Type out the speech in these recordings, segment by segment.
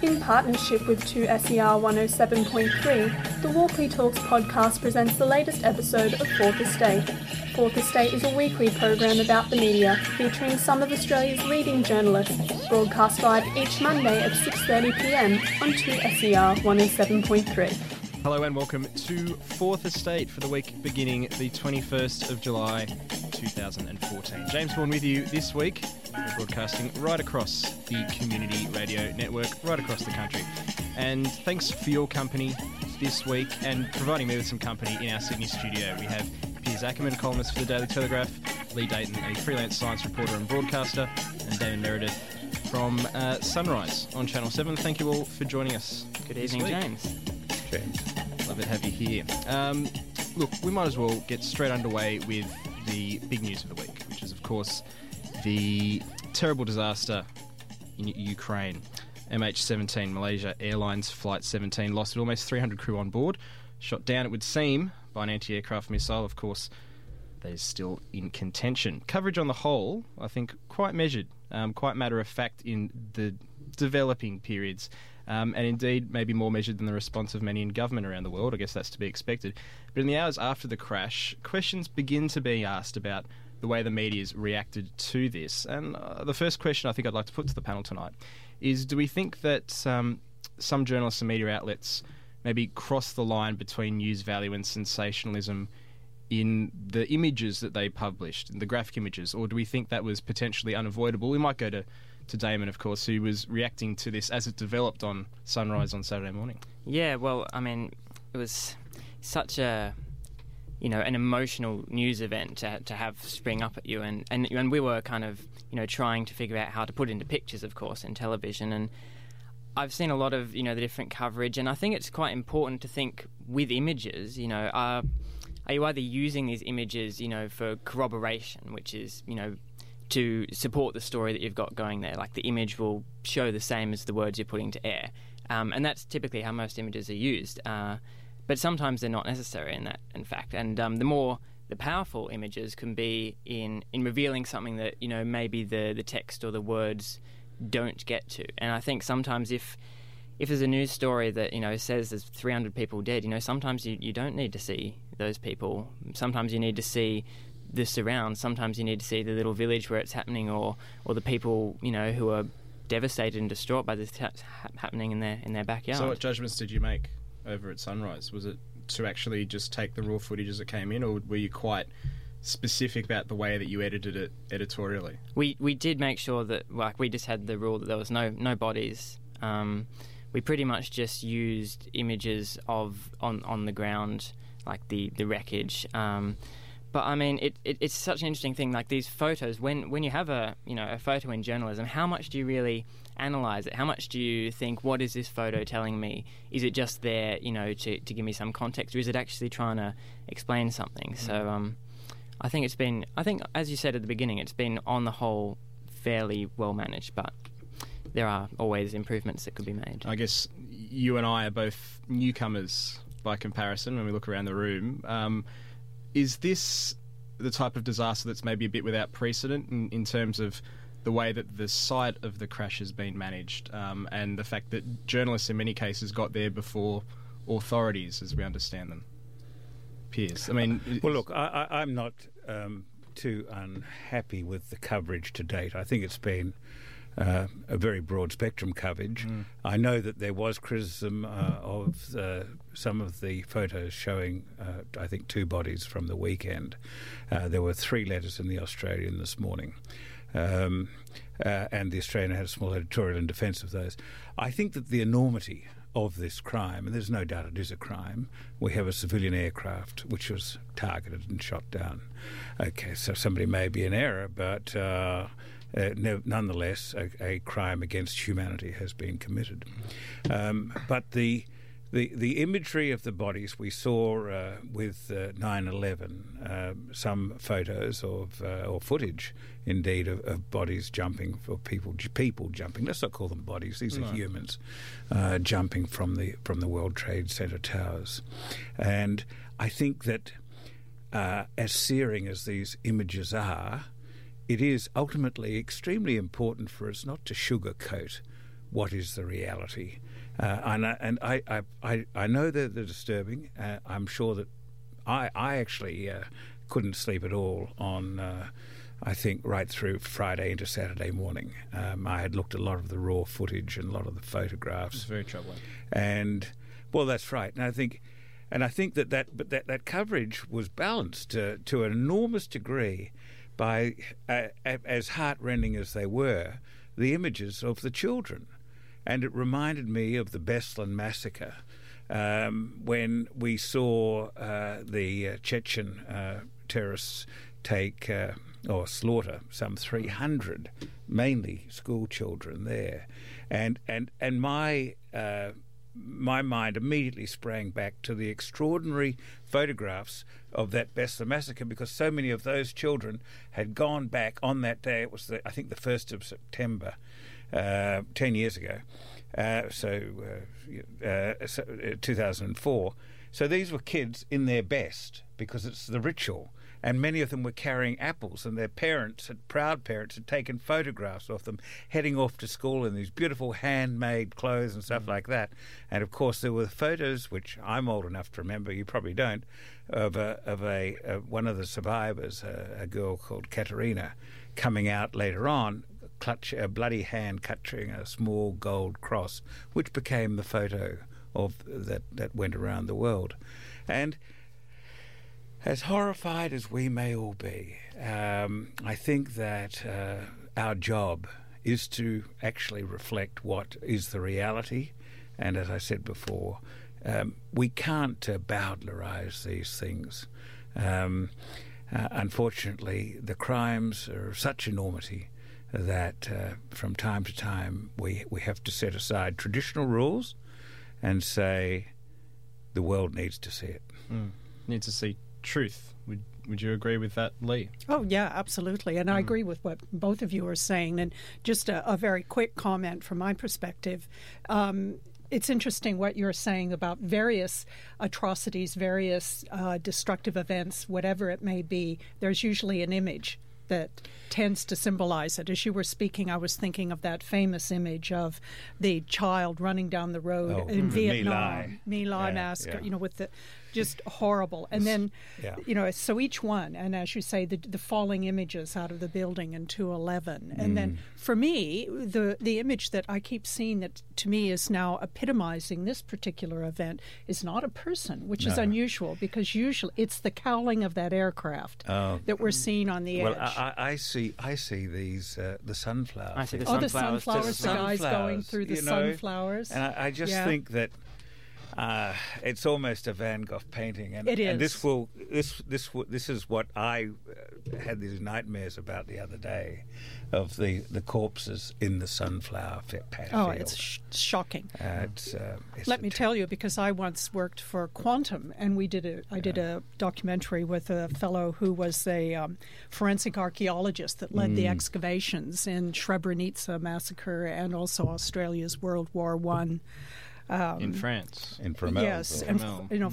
In partnership with 2SER 107.3, the Walkley Talks podcast presents the latest episode of Fourth Estate. Fourth Estate is a weekly program about the media, featuring some of Australia's leading journalists, broadcast live each Monday at 6:30pm on 2SER 107.3. Hello and welcome to Fourth Estate for the week beginning the 21st of July 2014. James Bourne with you this week. We're broadcasting right across the community radio network, right across the country. And thanks for your company this week and providing me with some company in our Sydney studio. We have Piers Ackerman, columnist for the Daily Telegraph, Lee Dayton, a freelance science reporter and broadcaster, and Damon Meredith from Sunrise on Channel 7. Thank you all for joining us. Good evening, James. Love it to have you here. Look, we might as well get straight underway with the big news of the week, which is, of course, the terrible disaster in Ukraine. MH17, Malaysia Airlines Flight 17, lost almost 300 crew on board, shot down, it would seem, by an anti-aircraft missile. Of course, that is still in contention. Coverage on the whole, I think, quite measured, quite matter-of-fact in the developing periods. And indeed, maybe more measured than the response of many in government around the world. I guess that's to be expected. But in the hours after the crash, questions begin to be asked about the way the media's reacted to this. And the first question I think I'd like to put to the panel tonight is, do we think that some journalists and media outlets maybe cross the line between news value and sensationalism in the images that they published, in the graphic images, or do we think that was potentially unavoidable? We might go to Damon, of course, who was reacting to this as it developed on Sunrise on Saturday morning. Yeah, well, I mean, it was such a, you know, an emotional news event to have spring up at you, and we were kind of, you know, trying to figure out how to put into pictures, of course, in television, and I've seen a lot of, you know, the different coverage, and I think it's quite important to think with images, you know, are you either using these images, you know, for corroboration, which is, you know, to support the story that you've got going there, like the image will show the same as the words you're putting to air, and that's typically how most images are used. But sometimes they're not necessary in fact. And the more the powerful images can be in revealing something that, you know, maybe the text or the words don't get to. And I think sometimes if there's a news story that, you know, says there's 300 people dead, you know, sometimes you don't need to see those people. Sometimes you need to see the surrounds. Sometimes you need to see the little village where it's happening, or the people, you know, who are devastated and distraught by this happening in their backyard. So what judgments did you make over at Sunrise? Was it to actually just take the raw footage as it came in, or were you quite specific about the way that you edited it editorially? We did make sure that, like, we just had the rule that there was no bodies. We pretty much just used images of on the ground, like the wreckage. But I mean, it's such an interesting thing. Like these photos, when you have a photo in journalism, how much do you really analyze it? How much do you think, what is this photo telling me? Is it just there, you know, to give me some context, or is it actually trying to explain something? Mm-hmm. So I think as you said at the beginning, it's been on the whole fairly well managed, but there are always improvements that could be made. I guess you and I are both newcomers by comparison when we look around the room. Is this the type of disaster that's maybe a bit without precedent in terms of the way that the site of the crash has been managed, and the fact that journalists in many cases got there before authorities, as we understand them? Piers, I mean... Well, look, I'm not too unhappy with the coverage to date. I think it's been a very broad spectrum coverage. Mm. I know that there was criticism of some of the photos showing, I think, two bodies from the weekend. There were three letters in The Australian this morning, and The Australian had a small editorial in defence of those. I think that the enormity of this crime, and there's no doubt it is a crime, we have a civilian aircraft which was targeted and shot down. Okay, so somebody may be in error, but... nonetheless, a crime against humanity has been committed. But the imagery of the bodies we saw with 9/11, some photos of or footage, indeed, of bodies jumping, or people jumping. Let's not call them bodies; these are humans jumping from the World Trade Center towers. And I think that as searing as these images are, it is ultimately extremely important for us not to sugarcoat what is the reality. And I know that they're disturbing. I'm sure that I actually couldn't sleep at all on, I think, right through Friday into Saturday morning. I had looked at a lot of the raw footage and a lot of the photographs. It's very troubling. And, well, that's right. And I think that coverage was balanced to an enormous degree by, as heart-rending as they were, the images of the children. And it reminded me of the Beslan massacre when we saw the Chechen terrorists take or slaughter some 300, mainly school children there. And my mind immediately sprang back to the extraordinary photographs of that Beslan massacre, because so many of those children had gone back on that day. It was, I think, the 1st of September, 10 years ago, 2004. So these were kids in their best, because it's the ritual. And many of them were carrying apples, and their parents, proud parents, had taken photographs of them heading off to school in these beautiful handmade clothes and stuff like that. And, of course, there were photos, which I'm old enough to remember, you probably don't, of one of the survivors, a girl called Katerina, coming out later on, a bloody hand clutching a small gold cross, which became the photo of that went around the world. And as horrified as we may all be, I think that our job is to actually reflect what is the reality. And as I said before, we can't bowdlerize these things. Unfortunately, the crimes are of such enormity that from time to time we have to set aside traditional rules and say the world needs to see it. Needs to see truth. Would you agree with that, Lee? Oh, yeah, absolutely. And I agree with what both of you are saying. And just a very quick comment from my perspective. It's interesting what you're saying about various atrocities, various destructive events, whatever it may be. There's usually an image that tends to symbolize it. As you were speaking, I was thinking of that famous image of the child running down the road in Vietnam. My Lai massacre, yeah. With the just horrible. And then, so each one, and as you say, the falling images out of the building in 211. And then for me, the image that I keep seeing that to me is now epitomizing this particular event is not a person, which is unusual, because usually it's the cowling of that aircraft that we're seeing on the edge. I see these the sunflowers. I see the sunflowers. The sunflowers, the guys going through the sunflowers. And I just think that it's almost a Van Gogh painting, and it is. And this is what I had these nightmares about the other day, of the corpses in the sunflower field. Oh, it's shocking. Let me tell you, because I once worked for Quantum, and I did a documentary with a fellow who was a forensic archaeologist that led the excavations in Srebrenica massacre and also Australia's World War I. In France. In Formel. Yes. And, he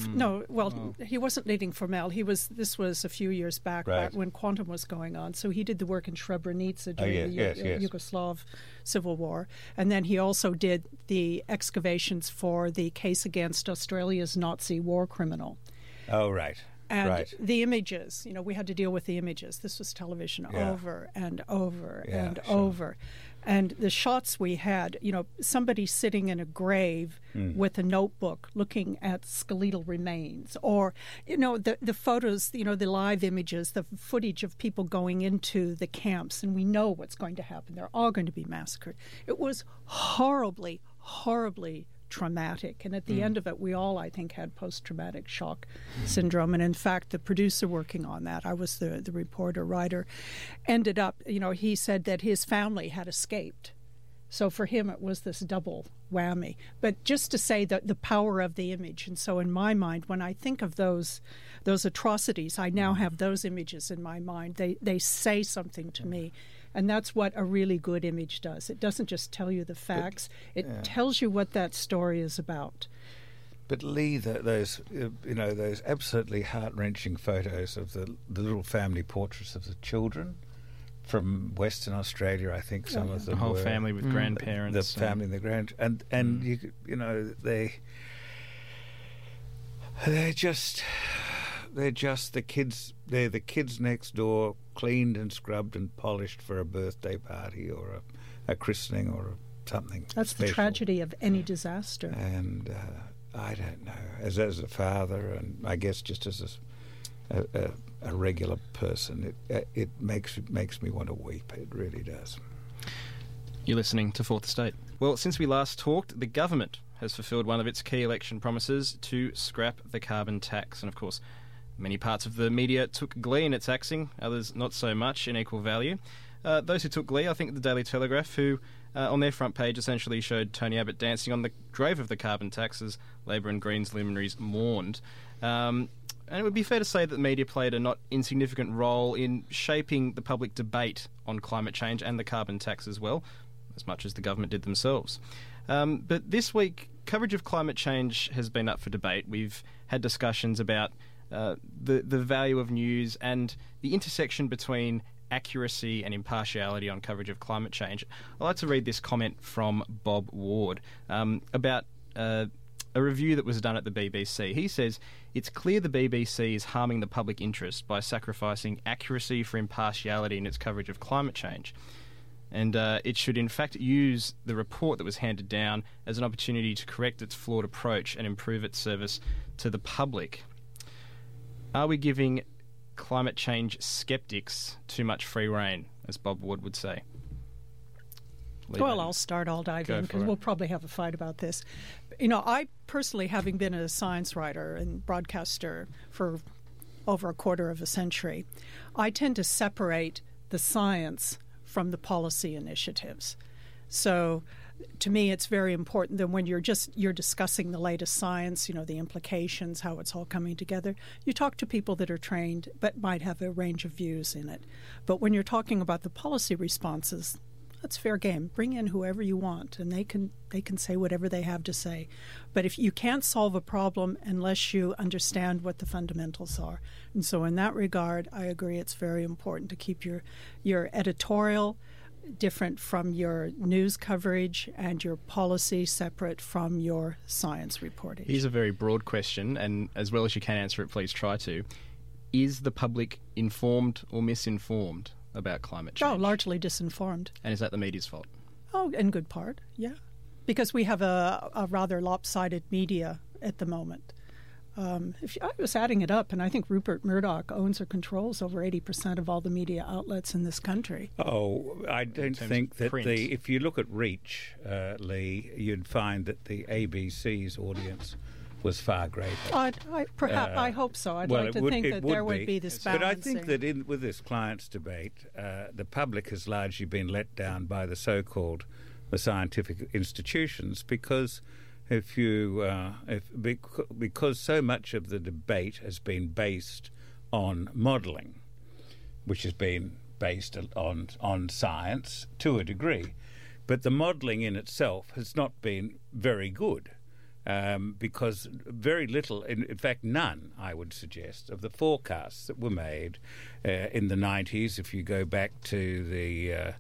wasn't leading Formel. This was a few years back when Quantum was going on. So he did the work in Srebrenica during the Yugoslav Civil War. And then he also did the excavations for the case against Australia's Nazi war criminal. Oh, right. And the images, we had to deal with the images. This was television over and over and over. And the shots we had, somebody sitting in a grave with a notebook looking at skeletal remains, or, the photos, the live images, the footage of people going into the camps, and we know what's going to happen. They're all going to be massacred. It was horribly, horribly traumatic. And at the end of it, we all, I think, had post-traumatic shock syndrome. And in fact, the producer working on that, I was the reporter, writer, ended up, he said that his family had escaped. So for him, it was this double whammy. But just to say that the power of the image. And so in my mind, when I think of those atrocities, I now have those images in my mind. They say something to me. And that's what a really good image does. It doesn't just tell you the facts. It tells you what that story is about. But Lee, those absolutely heart-wrenching photos of the little family portraits of the children from Western Australia, I think some of them were. The whole family with grandparents. The family and the grandparents. And you know, they're just the kids. They're the kids next door, cleaned and scrubbed and polished for a birthday party or a christening or something. That's special. The tragedy of any disaster. And I don't know, as a father, and I guess just as a regular person, it makes me want to weep. It really does. You're listening to Fourth Estate. Well, since we last talked, the government has fulfilled one of its key election promises to scrap the carbon tax. And of course, many parts of the media took glee in its axing, others not so much in equal value. Those who took glee, I think the Daily Telegraph, who on their front page essentially showed Tony Abbott dancing on the grave of the carbon taxes, Labor and Greens luminaries mourned. And it would be fair to say that the media played a not insignificant role in shaping the public debate on climate change and the carbon tax as well, as much as the government did themselves. But this week, coverage of climate change has been up for debate. We've had discussions about the value of news and the intersection between accuracy and impartiality on coverage of climate change. I'd like to read this comment from Bob Ward about a review that was done at the BBC. He says, "It's clear the BBC is harming the public interest by sacrificing accuracy for impartiality in its coverage of climate change. And it should in fact use the report that was handed down as an opportunity to correct its flawed approach and improve its service to the public. Are we giving climate change skeptics too much free rein, as Bob Ward would say?" Well, I'll start. I'll dive in because we'll probably have a fight about this. You know, I personally, having been a science writer and broadcaster for over a quarter of a century, I tend to separate the science from the policy initiatives. So to me, it's very important that when you're discussing the latest science, you know, the implications, how it's all coming together, you talk to people that are trained but might have a range of views in it. But when you're talking about the policy responses, that's fair game. Bring in whoever you want, and they can say whatever they have to say. But if you can't solve a problem unless you understand what the fundamentals are. And so in that regard, I agree it's very important to keep your editorial different from your news coverage and your policy separate from your science reporting. Here's a very broad question, and as well as you can answer it, please try to. Is the public informed or misinformed about climate change? Oh, largely disinformed. And is that the media's fault? Oh, in good part, yeah. Because we have a rather lopsided media at the moment. I was adding it up, and I think Rupert Murdoch owns or controls over 80% of all the media outlets in this country. Oh, I don't think that if you look at reach, Lee, you'd find that the ABC's audience was far greater. I hope so. I'd like to think there would be this balancing. But I think that with this clients debate, the public has largely been let down by the so-called the scientific institutions because because so much of the debate has been based on modelling, which has been based on science to a degree, but the modelling in itself has not been very good, because very little, in fact none, I would suggest, of the forecasts that were made in the 90s, if you go back to the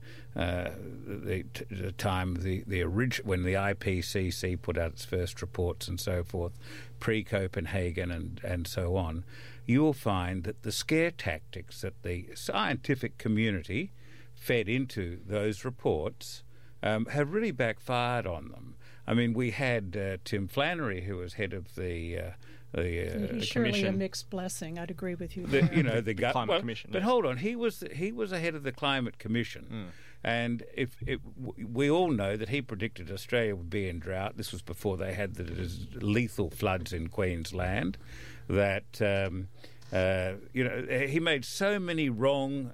time the original, when the IPCC put out its first reports and so forth, pre-Copenhagen and so on, you will find that the scare tactics that the scientific community fed into those reports have really backfired on them. I mean, we had Tim Flannery, who was head of the surely a mixed blessing. I'd agree with you. The Climate Commission. But hold on, he was the head of the Climate Commission, and we all know that he predicted Australia would be in drought. This was before they had the lethal floods in Queensland. That he made so many wrong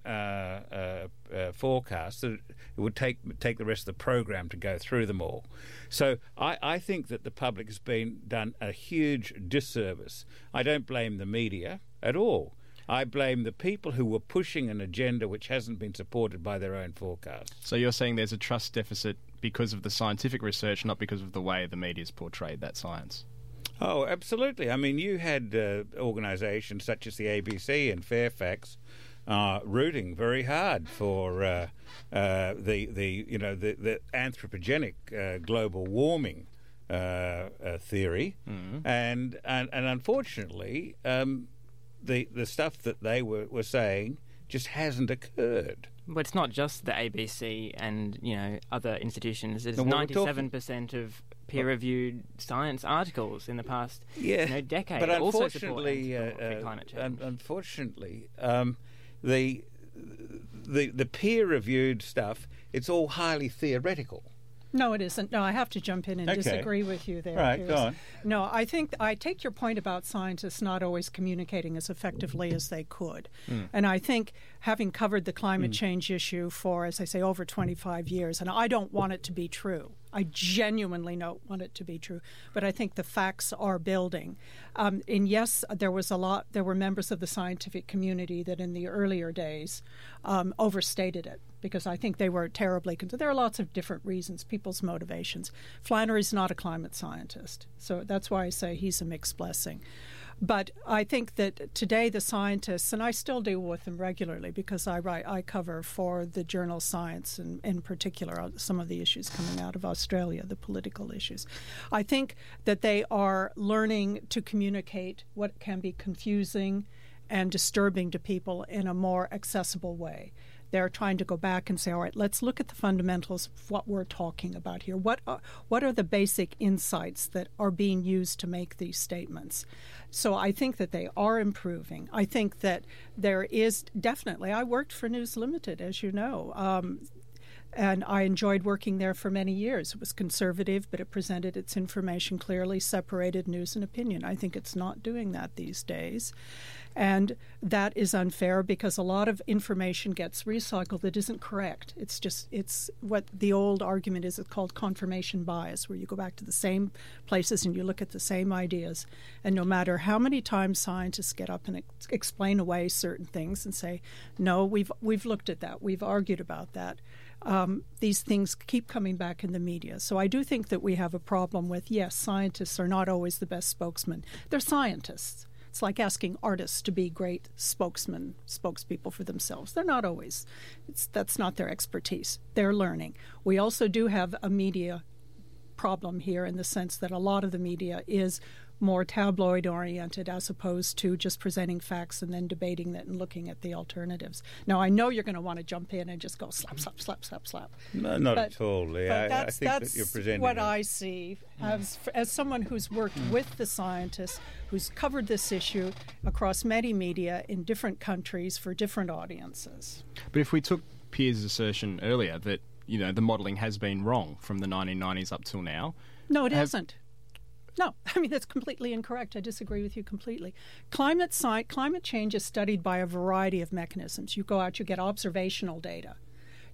forecasts that it would take the rest of the program to go through them all. So I think that the public has been done a huge disservice. I don't blame the media at all. I blame the people who were pushing an agenda which hasn't been supported by their own forecasts. So you're saying there's a trust deficit because of the scientific research, not because of the way the media's portrayed that science? Oh, absolutely. I mean, you had organisations such as the ABC and Fairfax are rooting very hard for the anthropogenic global warming theory, mm-hmm. and unfortunately, the stuff that they were saying just hasn't occurred. But it's not just the ABC and other institutions. It's 97% of peer-reviewed science articles in the past decade. But unfortunately, also climate change. Unfortunately, the peer-reviewed stuff, it's all highly theoretical. No, it isn't. No, I have to jump in and disagree with you there. Right, go on. No, I think I take your point about scientists not always communicating as effectively as they could. Mm. And I think having covered the climate change issue for, as I say, over 25 years, and I don't want it to be true. I genuinely don't want it to be true, but I think the facts are building. And yes, there were members of the scientific community that in the earlier days overstated it, because I think they were terribly concerned. There are lots of different reasons, people's motivations. Flannery's not a climate scientist, so that's why I say he's a mixed blessing. But I think that today the scientists, and I still deal with them regularly because I cover for the journal Science, and in particular some of the issues coming out of Australia, the political issues. I think that they are learning to communicate what can be confusing and disturbing to people in a more accessible way. They're trying to go back and say, all right, let's look at the fundamentals of what we're talking about here. What are the basic insights that are being used to make these statements? So I think that they are improving. I think that there is definitely, I worked for News Limited, as you know, and I enjoyed working there for many years. It was conservative, but it presented its information clearly, separated news and opinion. I think it's not doing that these days. And that is unfair because a lot of information gets recycled that isn't correct. It's what the old argument is, it's called confirmation bias, where you go back to the same places and you look at the same ideas. And no matter how many times scientists get up and explain away certain things and say, no, we've looked at that, we've argued about that, these things keep coming back in the media. So I do think that we have a problem with, yes, scientists are not always the best spokesmen. They're scientists. It's like asking artists to be great spokespeople for themselves. They're not always. That's not their expertise. They're learning. We also do have a media problem here in the sense that a lot of the media is more tabloid-oriented as opposed to just presenting facts and then debating that and looking at the alternatives. Now, I know you're going to want to jump in and just go slap, slap, slap, slap, slap. No, not at all, Lee. I think that you're presenting what I see as someone who's worked with the scientists, who's covered this issue across many media in different countries for different audiences. But if we took Piers' assertion earlier that, the modelling has been wrong from the 1990s up till now... No, it hasn't. No, I mean, that's completely incorrect. I disagree with you completely. Climate change is studied by a variety of mechanisms. You go out, you get observational data.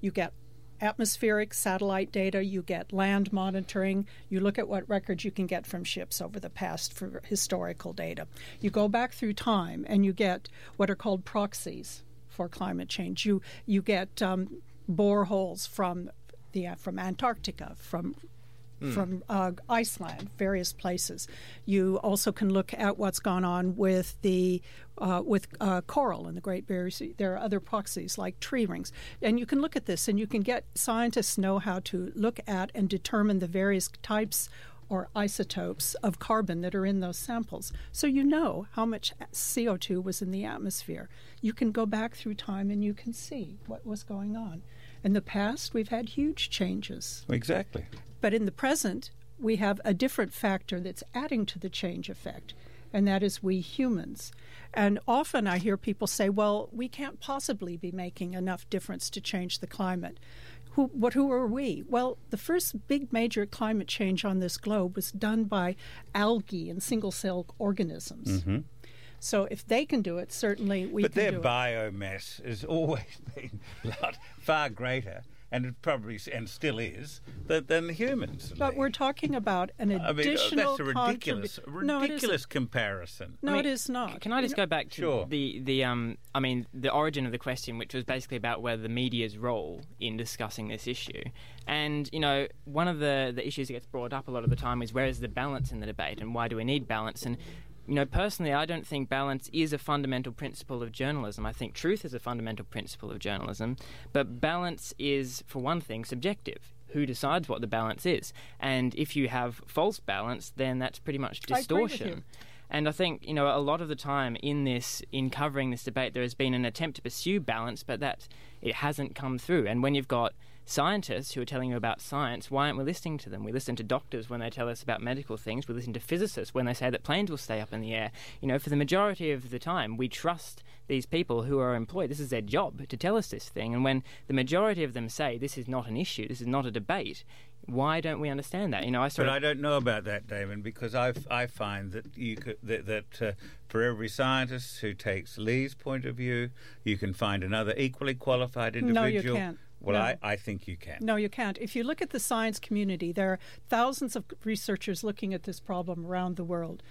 You get atmospheric satellite data. You get land monitoring. You look at what records you can get from ships over the past for historical data. You go back through time and you get what are called proxies for climate change. You get boreholes from Antarctica, from Iceland, various places. You also can look at what's gone on with the coral in the Great Barrier Sea. There are other proxies like tree rings. And you can look at this and you can get scientists know how to look at and determine the various types or isotopes of carbon that are in those samples. So you know how much CO2 was in the atmosphere. You can go back through time and you can see what was going on. In the past, we've had huge changes. Exactly. But in the present, we have a different factor that's adding to the change effect, and that is we humans. And often I hear people say, well, we can't possibly be making enough difference to change the climate. Who are we? Well, the first big major climate change on this globe was done by algae and single-cell organisms. Mm-hmm. So if they can do it, certainly we can do it. But their biomass has always been far greater, and it probably and still is, than the humans. But we're talking about an additional... I mean, that's a ridiculous comparison. No, I mean, it is not. Can I just go back to the origin of the question, which was basically about whether the media's role in discussing this issue. And, one of the issues that gets brought up a lot of the time is where is the balance in the debate and why do we need balance? And you know, personally, I don't think balance is a fundamental principle of journalism. I think truth is a fundamental principle of journalism. But balance is, for one thing, subjective. Who decides what the balance is? And if you have false balance, then that's pretty much distortion. I agree with you. And I think, you know, a lot of the time in covering this debate, there has been an attempt to pursue balance, but that it hasn't come through. And when you've got scientists who are telling you about science, why aren't we listening to them? We listen to doctors when they tell us about medical things. We listen to physicists when they say that planes will stay up in the air. You know, for the majority of the time, we trust these people who are employed. This is their job to tell us this thing. And when the majority of them say this is not an issue, this is not a debate, why don't we understand that? You know, but I don't know about that, Damon, because I find that for every scientist who takes Lee's point of view, you can find another equally qualified individual. No, you can't. Well, no. I think you can. No, you can't. If you look at the science community, there are thousands of researchers looking at this problem around the world.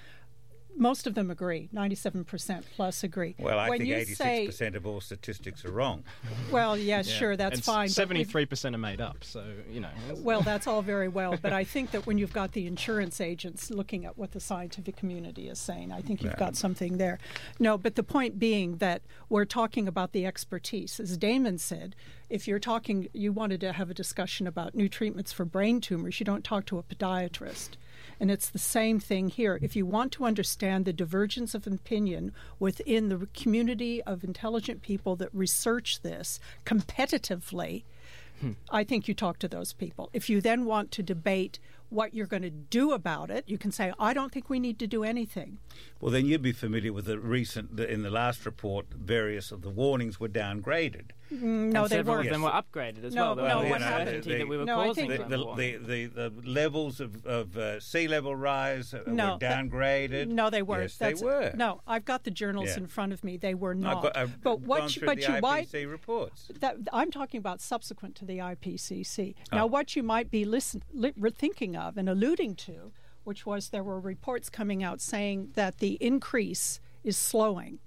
Most of them agree. 97% plus agree. Well, I think 86% of all statistics are wrong. Well, yes, yeah, sure, that's and fine. 73% are made up, so, you know. Well, that's all very well, but I think that when you've got the insurance agents looking at what the scientific community is saying, I think you've got something there. No, but the point being that we're talking about the expertise. As Damon said, if you're talking, you wanted to have a discussion about new treatments for brain tumors, you don't talk to a podiatrist. And it's the same thing here. If you want to understand the divergence of opinion within the community of intelligent people that research this competitively, I think you talk to those people. If you then want to debate what you're going to do about it, you can say, I don't think we need to do anything. Well, then you'd be familiar with in the last report, various of the warnings were downgraded. No, they weren't. Several of them were upgraded as well. No, what happened? The levels of sea level rise were downgraded. No, they weren't. Yes, they were. No, I've got the journals in front of me. They were not. I've gone through the IPCC reports. I'm talking about subsequent to the IPCC. Now, what you might be thinking of and alluding to, which was there were reports coming out saying that the increase is slowing.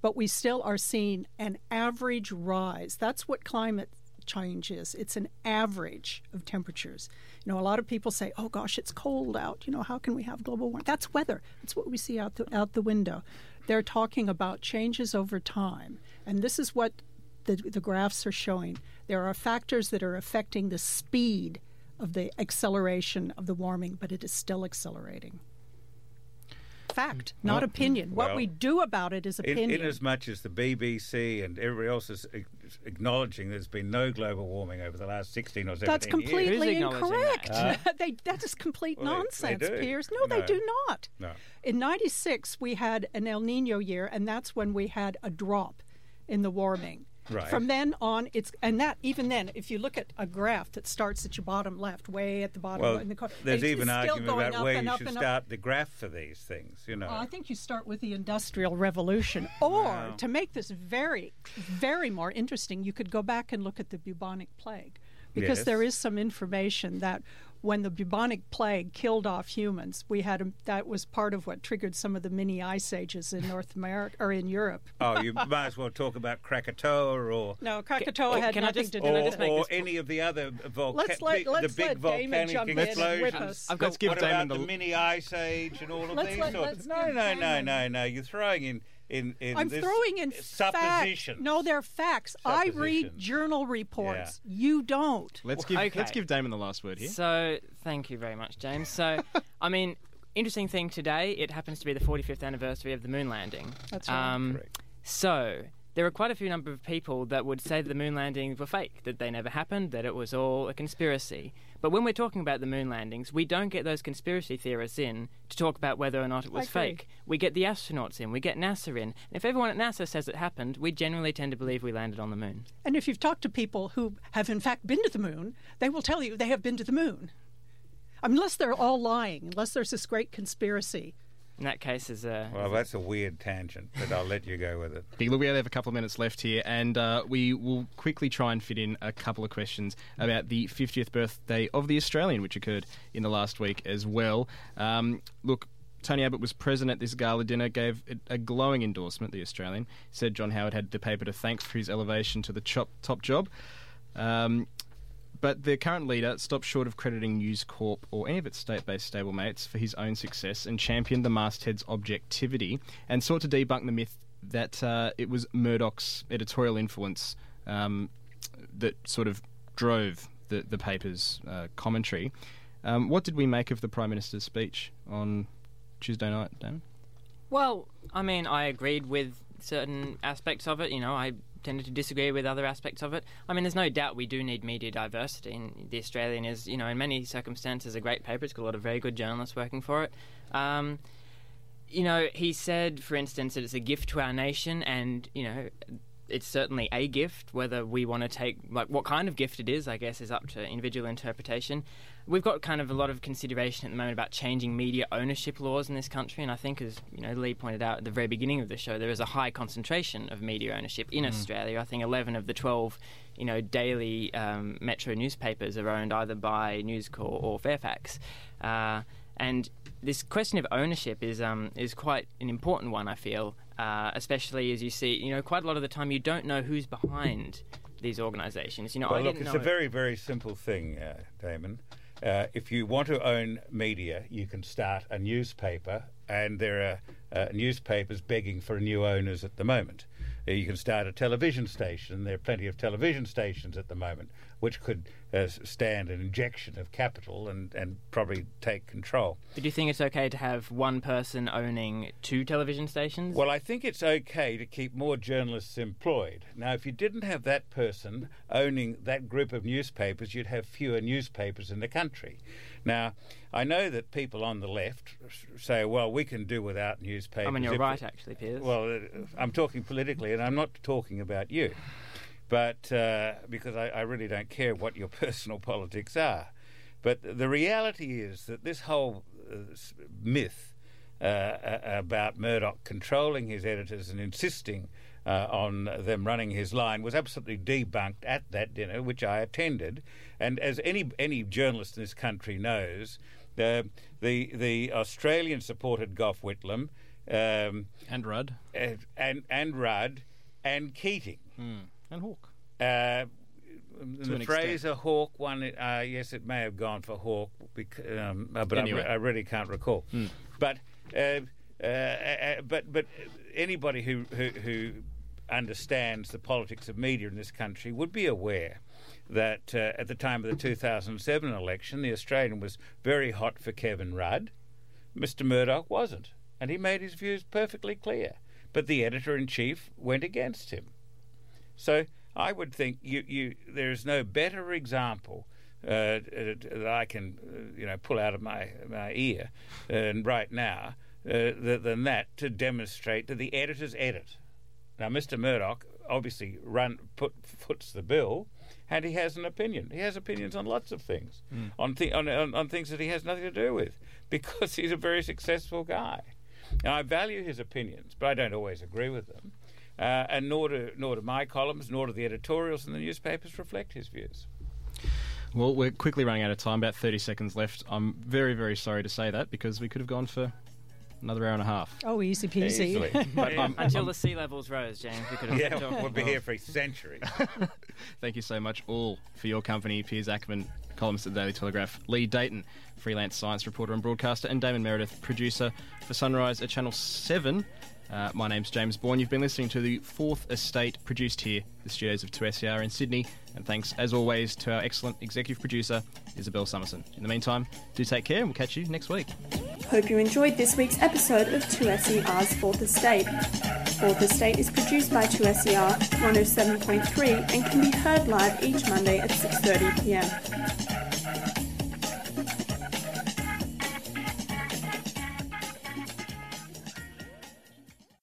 But we still are seeing an average rise. That's what climate change is. It's an average of temperatures. You know, a lot of people say, oh, gosh, it's cold out. You know, how can we have global warming? That's weather. That's what we see out the window. They're talking about changes over time. And this is what the graphs are showing. There are factors that are affecting the speed of the acceleration of the warming, but it is still accelerating. Fact, not opinion. What we do about it is opinion. In as much as the BBC and everybody else is acknowledging there's been no global warming over the last 16 or 17 years. That's completely incorrect. That is complete nonsense, Piers. No, they do not. No. In 96, we had an El Nino year, and that's when we had a drop in the warming. Right. From then on, if you look at a graph that starts at your bottom left, way at the bottom. Well, there's even argument about where you should start the graph for these things, you know. I think you start with the Industrial Revolution. Or, to make this very, very more interesting, you could go back and look at the bubonic plague. Because there is some information that when the bubonic plague killed off humans, that was part of what triggered some of the mini ice ages in North America or in Europe. Oh, you might as well talk about Krakatoa any of the other volcanoes. Let's let Damon jump in and whip us. Let's give Damon the mini ice age and all of these sorts. No. You're throwing in. I'm throwing in suppositions. Facts. No, they're facts. I read journal reports. Yeah. You don't. Let's give Damon the last word here. So, thank you very much, James. So, I mean, interesting thing today. It happens to be the 45th anniversary of the moon landing. That's right. Correct. So, there are quite a few number of people that would say that the moon landings were fake, that they never happened, that it was all a conspiracy. But when we're talking about the moon landings, we don't get those conspiracy theorists in to talk about whether or not it was fake. We get the astronauts in, we get NASA in. And if everyone at NASA says it happened, we generally tend to believe we landed on the moon. And if you've talked to people who have in fact been to the moon, they will tell you they have been to the moon. Unless they're all lying, unless there's this great conspiracy. In that case is a... Well, that's a weird tangent, but I'll let you go with it. We have a couple of minutes left here, and we will quickly try and fit in a couple of questions about the 50th birthday of The Australian, which occurred in the last week as well. Look, Tony Abbott was present at this gala dinner, gave a glowing endorsement, The Australian, said John Howard had the paper to thank for his elevation to the top job. But their current leader stopped short of crediting News Corp or any of its state-based stablemates for his own success and championed the masthead's objectivity and sought to debunk the myth that it was Murdoch's editorial influence that sort of drove the paper's commentary. What did we make of the Prime Minister's speech on Tuesday night, Damon? Well, I mean, I agreed with certain aspects of it. You know, I tended to disagree with other aspects of it. I mean, there's no doubt we do need media diversity, and The Australian is, you know, in many circumstances a great paper. It's got a lot of very good journalists working for it. You know, he said, for instance, that it's a gift to our nation, and, you know, it's certainly a gift. Whether we want to take, like, what kind of gift it is, I guess, is up to individual interpretation. We've got kind of a lot of consideration at the moment about changing media ownership laws in this country, and I think, as you know, Lee pointed out at the very beginning of the show, there is a high concentration of media ownership in Australia. I think 11 of the 12, you know, daily metro newspapers are owned either by News Corp or Fairfax, and this question of ownership is quite an important one, I feel. Especially as you see, you know, quite a lot of the time you don't know who's behind these organisations. You know, well, look, it's a very, very simple thing, Damon. If you want to own media, you can start a newspaper, and there are newspapers begging for new owners at the moment. You can start a television station. There are plenty of television stations at the moment which could stand an injection of capital and probably take control. But do you think it's okay to have one person owning two television stations? Well, I think it's okay to keep more journalists employed. Now, if you didn't have that person owning that group of newspapers, you'd have fewer newspapers in the country. Now, I know that people on the left say, well, we can do without newspapers. I mean, you're right, actually, Piers. Well, I'm talking politically, and I'm not talking about you. But because I really don't care what your personal politics are. But the reality is that this whole myth about Murdoch controlling his editors and insisting on them running his line was absolutely debunked at that dinner, which I attended. And as any journalist in this country knows, the Australian supported Gough Whitlam. And Rudd. And Rudd and Keating. Mm. And Hawke. The Fraser Hawke one, yes, it may have gone for Hawke, but anyway. I really can't recall. Mm. But anybody who understands the politics of media in this country would be aware that at the time of the 2007 election, The Australian was very hot for Kevin Rudd. Mr. Murdoch wasn't, and he made his views perfectly clear. But the editor-in-chief went against him. So I would think there is no better example that I can pull out of my ear right now than that to demonstrate that the editors edit. Now, Mr. Murdoch obviously foots the bill, and he has an opinion. He has opinions on lots of things, on things that he has nothing to do with, because he's a very successful guy. Now, I value his opinions, but I don't always agree with them. And nor do my columns, nor do the editorials in the newspapers reflect his views. Well, we're quickly running out of time, about 30 seconds left. I'm very, very sorry to say that, because we could have gone for another hour and a half. Oh, easy peasy. But until the sea levels rose, James, we could have we'll be here for a century. Thank you so much all for your company. Piers Ackerman, columnist at the Daily Telegraph, Lee Dayton, freelance science reporter and broadcaster, and Damon Meredith, producer for Sunrise at Channel 7. My name's James Bourne. You've been listening to The Fourth Estate, produced here, the studios of 2SER in Sydney. And thanks, as always, to our excellent executive producer, Isabel Summerson. In the meantime, do take care, and we'll catch you next week. Hope you enjoyed this week's episode of 2SER's Fourth Estate. Fourth Estate is produced by 2SER 107.3 and can be heard live each Monday at 6:30pm.